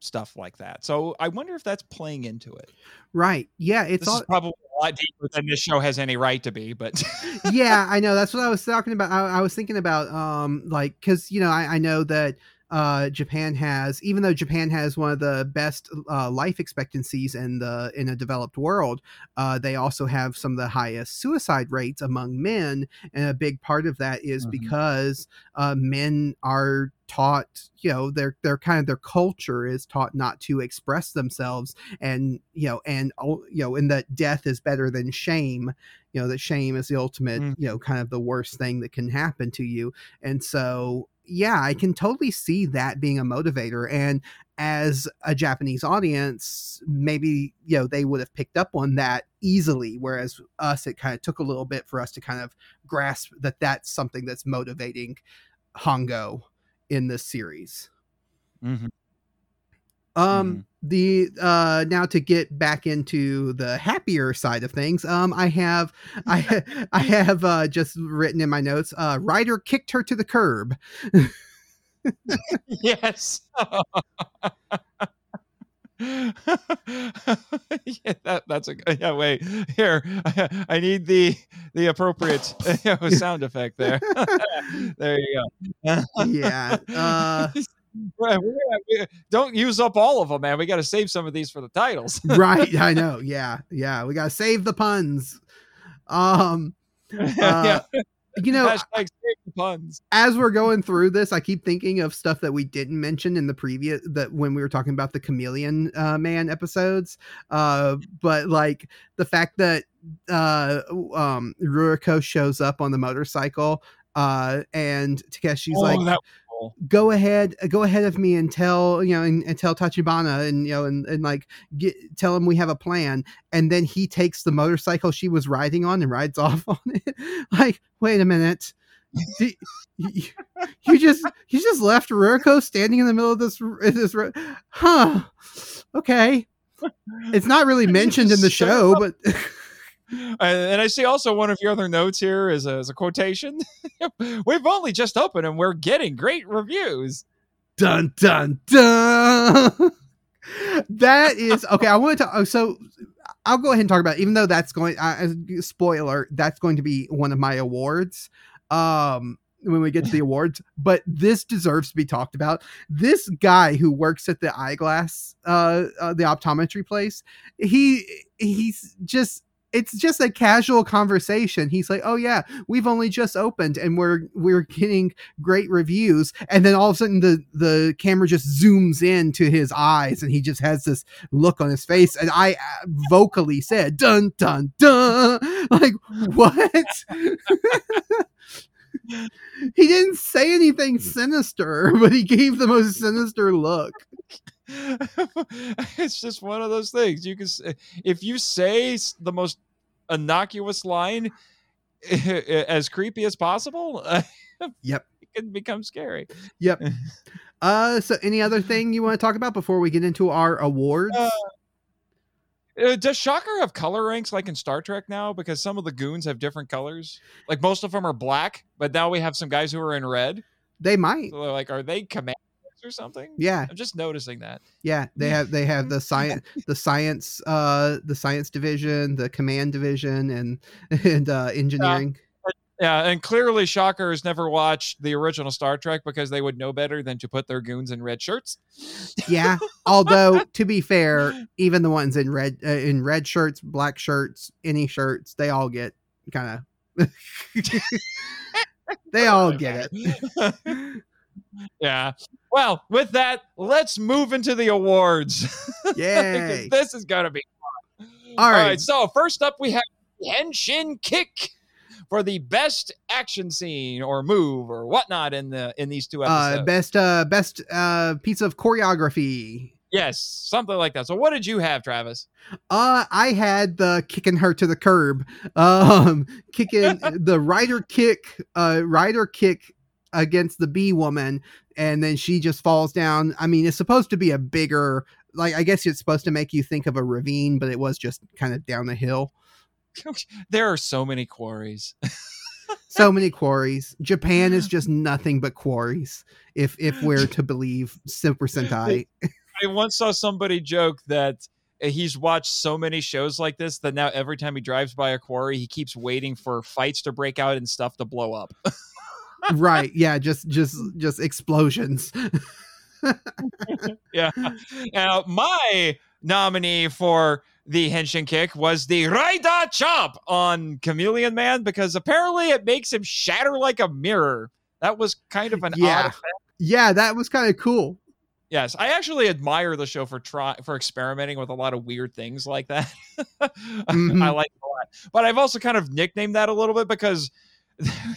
stuff like that. So I wonder if that's playing into it. Right. Yeah. It's this all- is probably a lot deeper than this show has any right to be, but yeah, I know. That's what I was talking about. I, I was thinking about, um, like, cause you know, I, I know that, uh, Japan has, even though Japan has one of the best, uh, life expectancies in the, in a developed world, uh, they also have some of the highest suicide rates among men. And a big part of that is mm-hmm. because, uh, men are, taught, you know, their their kind of their culture is taught not to express themselves, and you know, and you know, and that death is better than shame. You know, that shame is the ultimate, mm. you know, kind of the worst thing that can happen to you. And so, yeah, I can totally see that being a motivator. And as a Japanese audience, maybe you know they would have picked up on that easily, whereas us, it kind of took a little bit for us to kind of grasp that that's something that's motivating Hongo in this series. Mm-hmm. Um, mm-hmm. the, uh, now to get back into the happier side of things, um, I have, I, ha- I have, uh, just written in my notes, uh, Ryder kicked her to the curb. Yes. yeah, that, that's a good yeah, wait here I, I need the the appropriate you know, sound effect there. There you go. Yeah. uh we're, we're, we're, don't use up all of them, man. We got to save some of these for the titles. Right. I know. Yeah. Yeah, we got to save the puns. um uh, yeah. You know, as we're going through this, I keep thinking of stuff that we didn't mention in the previous, that when we were talking about the Chameleon uh, Man episodes. Uh, but like the fact that uh, um, Ruriko shows up on the motorcycle uh, and Takeshi's oh, like, that- go ahead, go ahead of me and tell, you know, and, and tell Tachibana and, you know, and, and like get, tell him we have a plan. And then he takes the motorcycle she was riding on and rides off on it. Like, wait a minute. Do, you, you just, you just left Ruriko standing in the middle of this, this road. Huh? Okay. It's not really mentioned in the show, but Uh, and I see also one of your other notes here is a, is a quotation. We've only just opened and we're getting great reviews. Dun, dun, dun. That is okay. I want to talk. So I'll go ahead and talk about it, even though that's going, uh, spoiler, that's going to be one of my awards. Um, when we get to the awards, but this deserves to be talked about. This guy who works at the eyeglass, uh, uh the optometry place, he, he's just, it's just a casual conversation. He's like, oh yeah, we've only just opened and we're, we're getting great reviews. And then all of a sudden the, the camera just zooms in to his eyes and he just has this look on his face. And I vocally said, dun, dun, dun, like what? He didn't say anything sinister, but he gave the most sinister look. It's just one of those things. You can, if you say the most innocuous line as creepy as possible, yep, it can become scary. Yep. Uh, so any other thing you want to talk about before we get into our awards? Uh, Uh, does Shocker have color ranks like in Star Trek now? Because some of the goons have different colors. Like most of them are black, but now we have some guys who are in red. They might. So like, are they commanders or something? Yeah, I'm just noticing that. Yeah, they have they have the science the science uh the science division, the command division, and and uh, engineering. Uh, Yeah, and clearly Shocker has never watched the original Star Trek because they would know better than to put their goons in red shirts. Yeah, although to be fair, even the ones in red uh, in red shirts, black shirts, any shirts, they all get kind of they all get it. Yeah. Well, with that, let's move into the awards. Yay! This is gonna be fun. All right. All right. So first up, we have Henshin Kick for the best action scene or move or whatnot in the in these two episodes. Uh, best uh, best uh, piece of choreography. Yes, something like that. So what did you have, Travis? Uh, I had the kicking her to the curb. Um, kicking the rider kick, uh, rider kick against the bee woman, and then she just falls down. I mean, it's supposed to be a bigger, like I guess it's supposed to make you think of a ravine, but it was just kind of down the hill. There are so many quarries. So many quarries. Japan is just nothing but quarries. If if we're to believe Super Sentai. I once saw somebody joke that he's watched so many shows like this that now every time he drives by a quarry, he keeps waiting for fights to break out and stuff to blow up. Right. Yeah. Just, just, just explosions. Yeah. Now, my nominee for the Henshin kick was the Raida Chop on Chameleon Man, because apparently it makes him shatter like a mirror. That was kind of an yeah. odd effect. Yeah, that was kind of cool. Yes, I actually admire the show for try for experimenting with a lot of weird things like that. Mm-hmm. I like it a lot. But I've also kind of nicknamed that a little bit because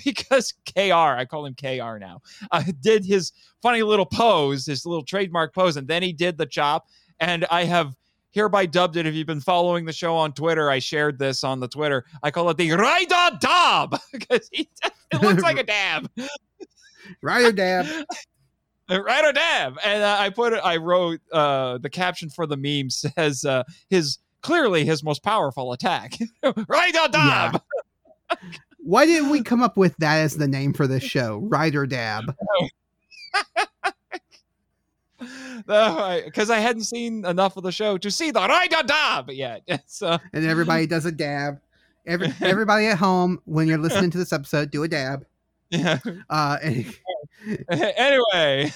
because K R, I call him K R now, uh, did his funny little pose, his little trademark pose, and then he did the chop, and I have hereby dubbed it. If you've been following the show on Twitter, I shared this on the Twitter. I call it the Raida Dab because he, it looks like a dab. Rider Dab. Rider Dab. And uh, I put it, I wrote uh, the caption for the meme says uh, his clearly his most powerful attack. Rider Dab. Yeah. Why didn't we come up with that as the name for this show? Rider Dab. Because I hadn't seen enough of the show to see the Raida Dab yet. So. And everybody does a dab. Every, everybody at home, when you're listening to this episode, do a dab. Yeah. Uh, anyway, anyway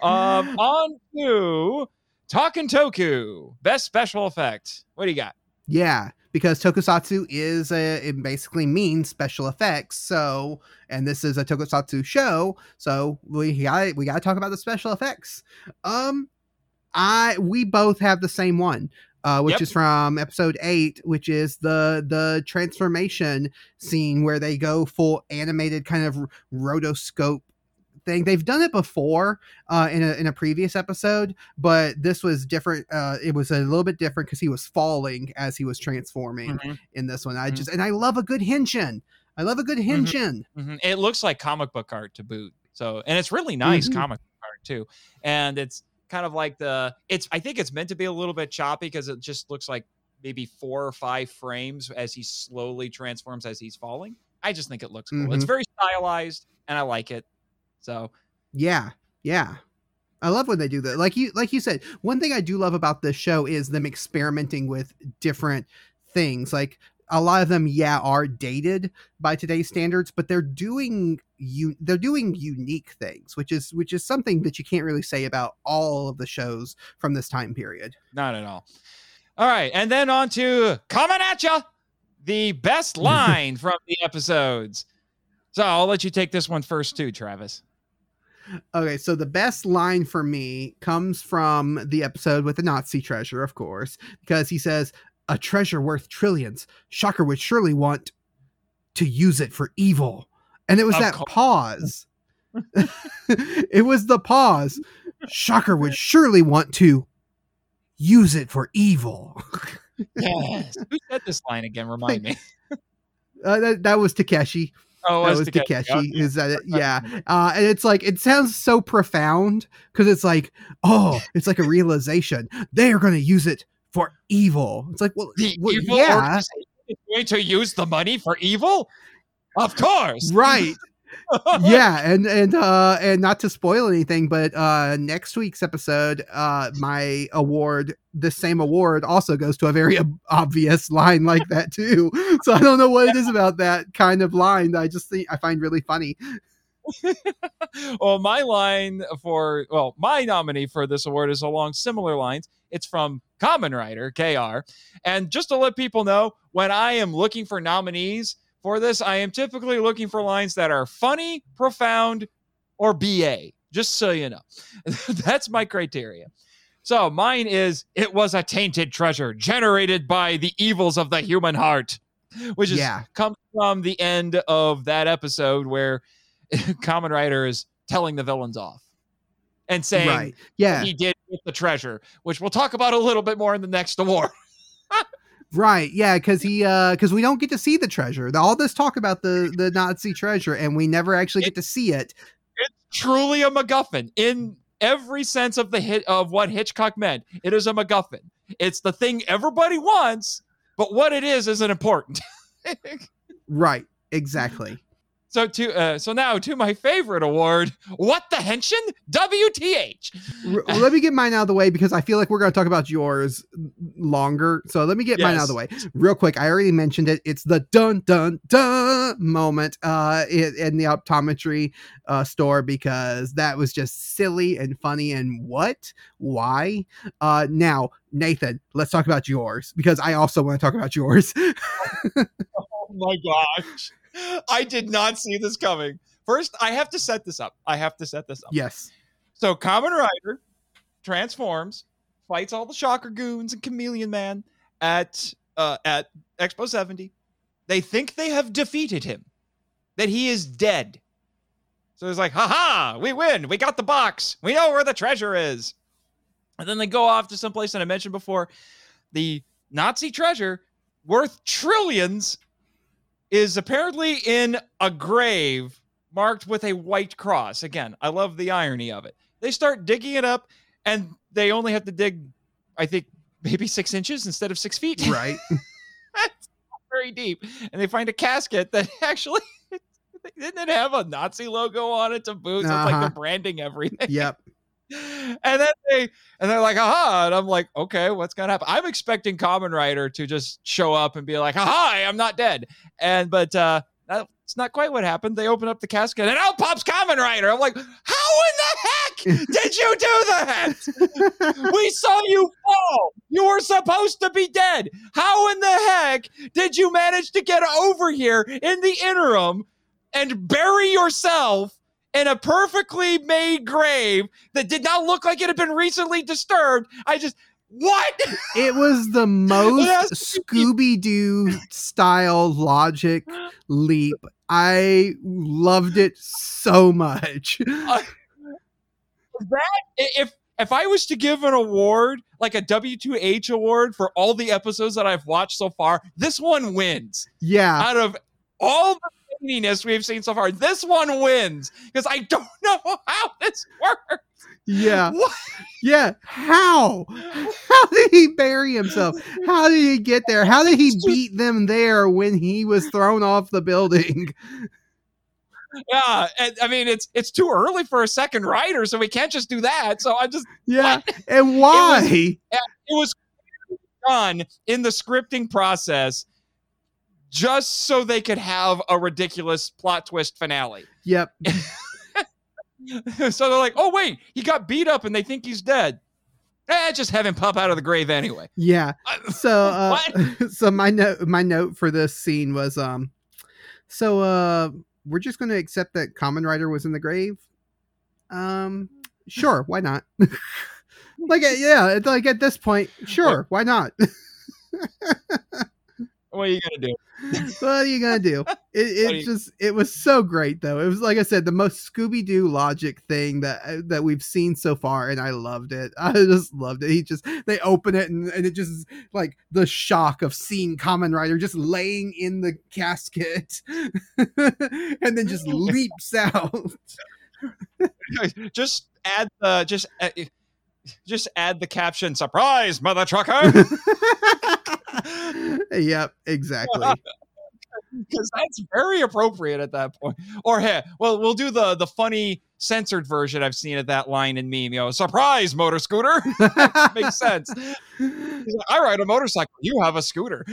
um, on to Talkin' Toku, best special effect. What do you got? Yeah, because tokusatsu is a, it basically means special effects. So, and this is a tokusatsu show, so we got we got to talk about the special effects. Um, I we both have the same one, uh, which yep. is from episode eight, which is the the transformation scene where they go full animated kind of rotoscope thing. They've done it before uh, in a in a previous episode, but this was different. Uh, it was a little bit different because he was falling as he was transforming mm-hmm. in this one. I mm-hmm. just and I love a good henshin. I love a good henshin. Mm-hmm. Mm-hmm. It looks like comic book art to boot. So and it's really nice mm-hmm. comic book art too. And it's kind of like the it's I think it's meant to be a little bit choppy because it just looks like maybe four or five frames as he slowly transforms as he's falling. I just think it looks cool. Mm-hmm. It's very stylized and I like it. So, yeah, yeah, I love when they do that. Like you, like you said, one thing I do love about this show is them experimenting with different things. Like a lot of them, yeah, are dated by today's standards, but they're doing you, they're doing unique things, which is which is something that you can't really say about all of the shows from this time period. Not at all. All right, and then on to coming at ya, the best line from the episodes. So I'll let you take this one first, too, Travis. Okay, so the best line for me comes from the episode with the Nazi treasure, of course, because he says, "A treasure worth trillions. Shocker would surely want to use it for evil." And it was of that course. pause. It was the pause. Shocker would surely want to use it for evil. Yes. Who said this line again? Remind me. uh, that, that was Takeshi. Oh, that was Takeshi. Takeshi. Yeah. Is that it? Yeah. Uh, and it's like, it sounds so profound because it's like, oh, it's like a realization. They are going to use it for evil. It's like, well, well evil yeah. Going to use the money for evil? Of course. Right. Yeah. And, and, uh, and not to spoil anything, but, uh, next week's episode, uh, my award, the same award also goes to a very ob- obvious line like that too. So I don't know what it is about that kind of line that I just think I find really funny. Well, my line for, well, my nominee for this award is along similar lines. It's from Kamen Rider K R. And just to let people know, when I am looking for nominees for this, I am typically looking for lines that are funny, profound, or B A, just so you know. That's my criteria. So mine is, "It was a tainted treasure generated by the evils of the human heart," which is yeah. comes from the end of that episode where Kamen Rider is telling the villains off and saying right. yeah. what he did with the treasure, which we'll talk about a little bit more in the next award. Right, yeah, because he, because uh, we don't get to see the treasure. All this talk about the, the Nazi treasure, and we never actually it, get to see it. It's truly a MacGuffin in every sense of the hit of what Hitchcock meant. It is a MacGuffin. It's the thing everybody wants, but what it is isn't important. Right, exactly. So to uh, so now to my favorite award, what the Henshin? W T H. R- let me get mine out of the way because I feel like we're going to talk about yours longer. So let me get yes. mine out of the way real quick. I already mentioned it. It's the dun dun dun moment uh, in, in the optometry uh, store because that was just silly and funny. And what? Why? Uh, now, Nathan, let's talk about yours because I also want to talk about yours. Oh my gosh. I did not see this coming. First, I have to set this up. I have to set this up. Yes. So Kamen Rider transforms, fights all the Shocker goons and Chameleon Man at uh, at Expo seventy. They think they have defeated him, that he is dead. So it's like, ha-ha, we win. We got the box. We know where the treasure is. And then they go off to someplace that I mentioned before. The Nazi treasure, worth trillions, is apparently in a grave marked with a white cross. Again, I love the irony of it. They start digging it up, and they only have to dig, I think, maybe six inches instead of six feet. Right. That's very deep. And they find a casket that actually didn't have a Nazi logo on it to boot. Uh-huh. It's like they're branding everything. Yep. And then they and they're like, aha, and I'm like, okay, what's gonna happen? I'm expecting Kamen Rider to just show up and be like, aha, I'm not dead. And but uh that's not quite what happened. They open up the casket and out pops Kamen Rider. I'm like, how in the heck did you do that? We saw you fall. You were supposed to be dead. How in the heck did you manage to get over here in the interim and bury yourself in a perfectly made grave that did not look like it had been recently disturbed? I just, what? It was the most yes. Scooby-Doo style logic leap. I loved it so much. Uh, that, if if I was to give an award, like a W two H award for all the episodes that I've watched so far, this one wins. Yeah. Out of all the we've seen so far, this one wins because I don't know how this works. Yeah. What? Yeah. How? How did he bury himself? How did he get there? How did he beat them there when he was thrown off the building? Yeah, and I mean it's it's too early for a second rider, so we can't just do that. So I just yeah. What? And why? It was, it was done in the scripting process just so they could have a ridiculous plot twist finale. Yep. So they're like, oh, wait, he got beat up and they think he's dead. Eh, just have him pop out of the grave anyway. Yeah. So uh, so my note my note for this scene was, um, so uh, we're just going to accept that Kamen Rider was in the grave. Um, sure. Why not? Like, yeah, like at this point, sure. Why not? What are you gonna do? What are you gonna do? It, it you... just it was so great though. It was, like I said, the most Scooby-Doo logic thing that that we've seen so far, and I loved it. I just loved it. He just they open it and, and it just like the shock of seeing Kamen Rider just laying in the casket, and then just leaps out. Just add the just add, just add the caption: "Surprise, mother trucker." Yep, exactly. Because that's very appropriate at that point. Or hey, well, we'll do the the funny censored version I've seen of that line in meme. You know, surprise, motor scooter. Makes sense. He's like, I ride a motorcycle. You have a scooter.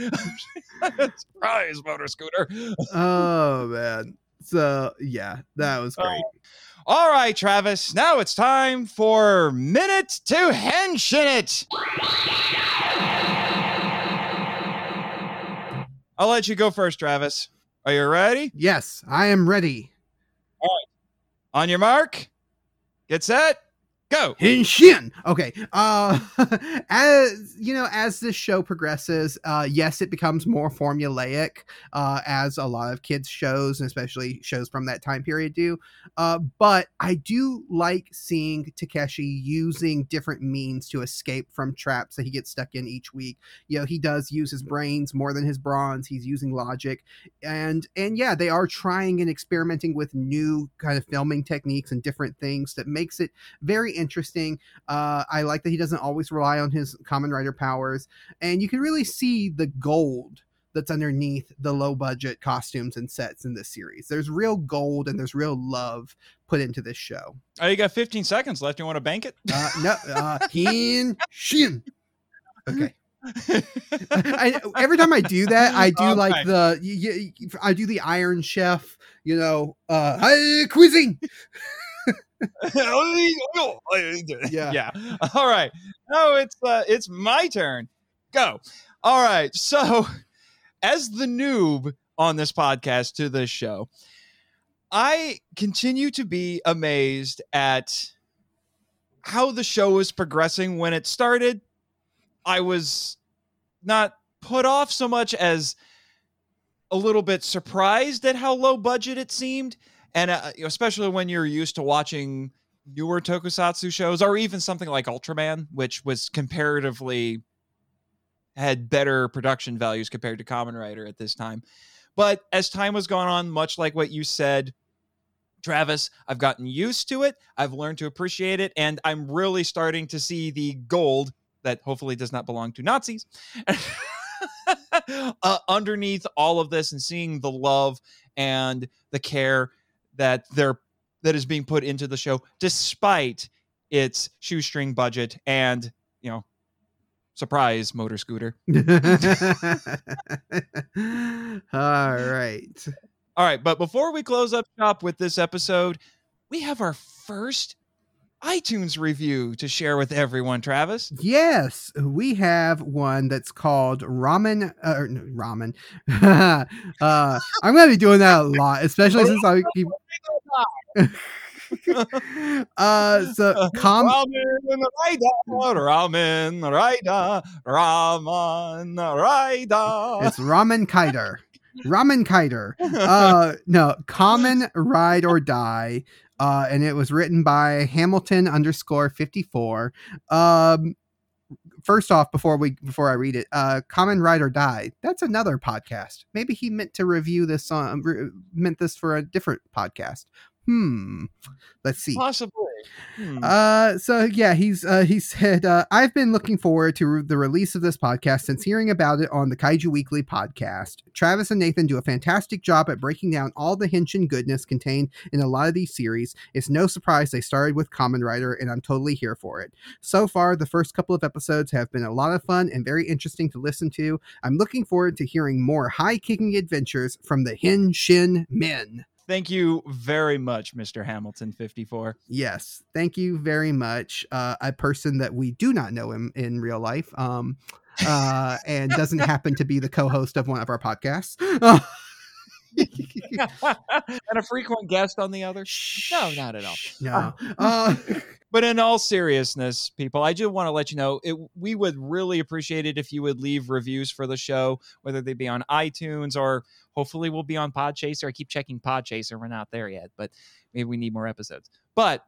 Surprise, motor scooter. Oh man. So yeah, that was great. Oh. All right, Travis. Now it's time for Minute to Henshin It. I'll let you go first, Travis. Are you ready? Yes, I am ready. All right. On your mark, get set, go. Henshin. Okay. Uh, as you know, as this show progresses, uh, yes, it becomes more formulaic, uh, as a lot of kids' shows, and especially shows from that time period, do. Uh, but I do like seeing Takeshi using different means to escape from traps that he gets stuck in each week. You know, he does use his brains more than his bronze. He's using logic, and and yeah, they are trying and experimenting with new kind of filming techniques and different things that makes it very interesting. Uh, I like that he doesn't always rely on his Kamen Rider powers, and you can really see the gold that's underneath the low budget costumes and sets in this series. There's real gold and there's real love put into this show. Oh, you got fifteen seconds left. You want to bank it? Uh, no. Uh, Henshin. Okay. I, every time I do that, I do okay. like the, you, you, I do the Iron Chef, you know, uh, hi, cuisine. yeah. yeah. All right. No, it's, uh, it's my turn. Go. All right. So as the noob on this podcast to this show, I continue to be amazed at how the show is progressing. When it started, I was not put off so much as a little bit surprised at how low budget it seemed. And uh, especially when you're used to watching newer tokusatsu shows, or even something like Ultraman, which was comparatively had better production values compared to Kamen Rider at this time. But as time has gone on, much like what you said, Travis, I've gotten used to it. I've learned to appreciate it. And I'm really starting to see the gold that hopefully does not belong to Nazis uh, underneath all of this, and seeing the love and the care that they're, that is being put into the show, despite its shoestring budget and, you know, surprise motor scooter. All right. All right. But before we close up shop with this episode, we have our first iTunes review to share with everyone, Travis. Yes, we have one that's called Ramen. Uh, no, ramen. uh, I'm going to be doing that a lot, especially since I keep. uh, so com- ramen, raida, ramen, raida, ramen, raida. It's Ramen Kaider. Ramen Kaider. Uh, no, Kamen Ride or Die. Uh, and it was written by Hamilton underscore fifty-four. Um, first off, before we before I read it, uh, Kamen Rider Die. That's another podcast. Maybe he meant to review this on re- meant this for a different podcast. Hmm. Let's see. Possibly. Hmm. Uh, so yeah, he's uh, he said uh, I've been looking forward to re- the release of this podcast since hearing about it on the Kaiju Weekly podcast. Travis and Nathan do a fantastic job at breaking down all the Henshin goodness contained in a lot of these series. It's no surprise they started with Kamen Rider, and I'm totally here for it. So far, the first couple of episodes have been a lot of fun and very interesting to listen to. I'm looking forward to hearing more high-kicking adventures from the Henshin Men. Thank you very much, Mister Hamilton fifty-four. Yes, thank you very much. Uh, a person that we do not know him in real life, um, uh, and doesn't happen to be the co-host of one of our podcasts. And a frequent guest on the other. No, not at all. No. Uh, but in all seriousness, people, I do want to let you know, it, we would really appreciate it if you would leave reviews for the show, whether they be on iTunes or hopefully we'll be on Podchaser. I keep checking Podchaser. We're not there yet, but maybe we need more episodes. But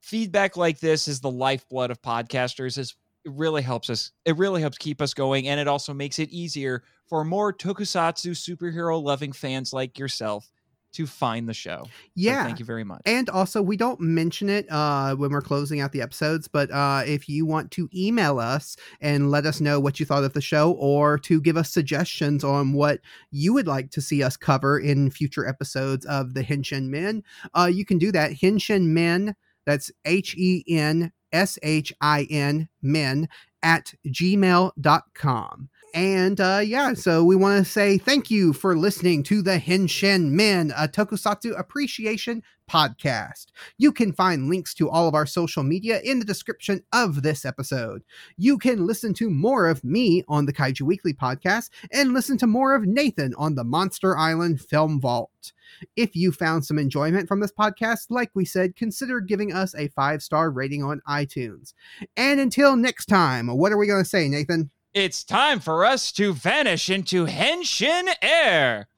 feedback like this is the lifeblood of podcasters. It's, it really helps us. It really helps keep us going, and it also makes it easier for more tokusatsu superhero-loving fans like yourself to find the show. Yeah. So thank you very much. And also, we don't mention it uh, when we're closing out the episodes, but uh, if you want to email us and let us know what you thought of the show, or to give us suggestions on what you would like to see us cover in future episodes of the Henshin Men, uh, you can do that. Henshin Men, that's H E N S H I N men at gmail dot com. And uh, yeah, so we want to say thank you for listening to the Henshin Men, a tokusatsu appreciation podcast. You can find links to all of our social media in the description of this episode. You can listen to more of me on the Kaiju Weekly podcast, and listen to more of Nathan on the Monster Island Film Vault. If you found some enjoyment from this podcast, like we said, consider giving us a five-star rating on iTunes. And until next time, what are we going to say, Nathan? It's time for us to vanish into Henshin air.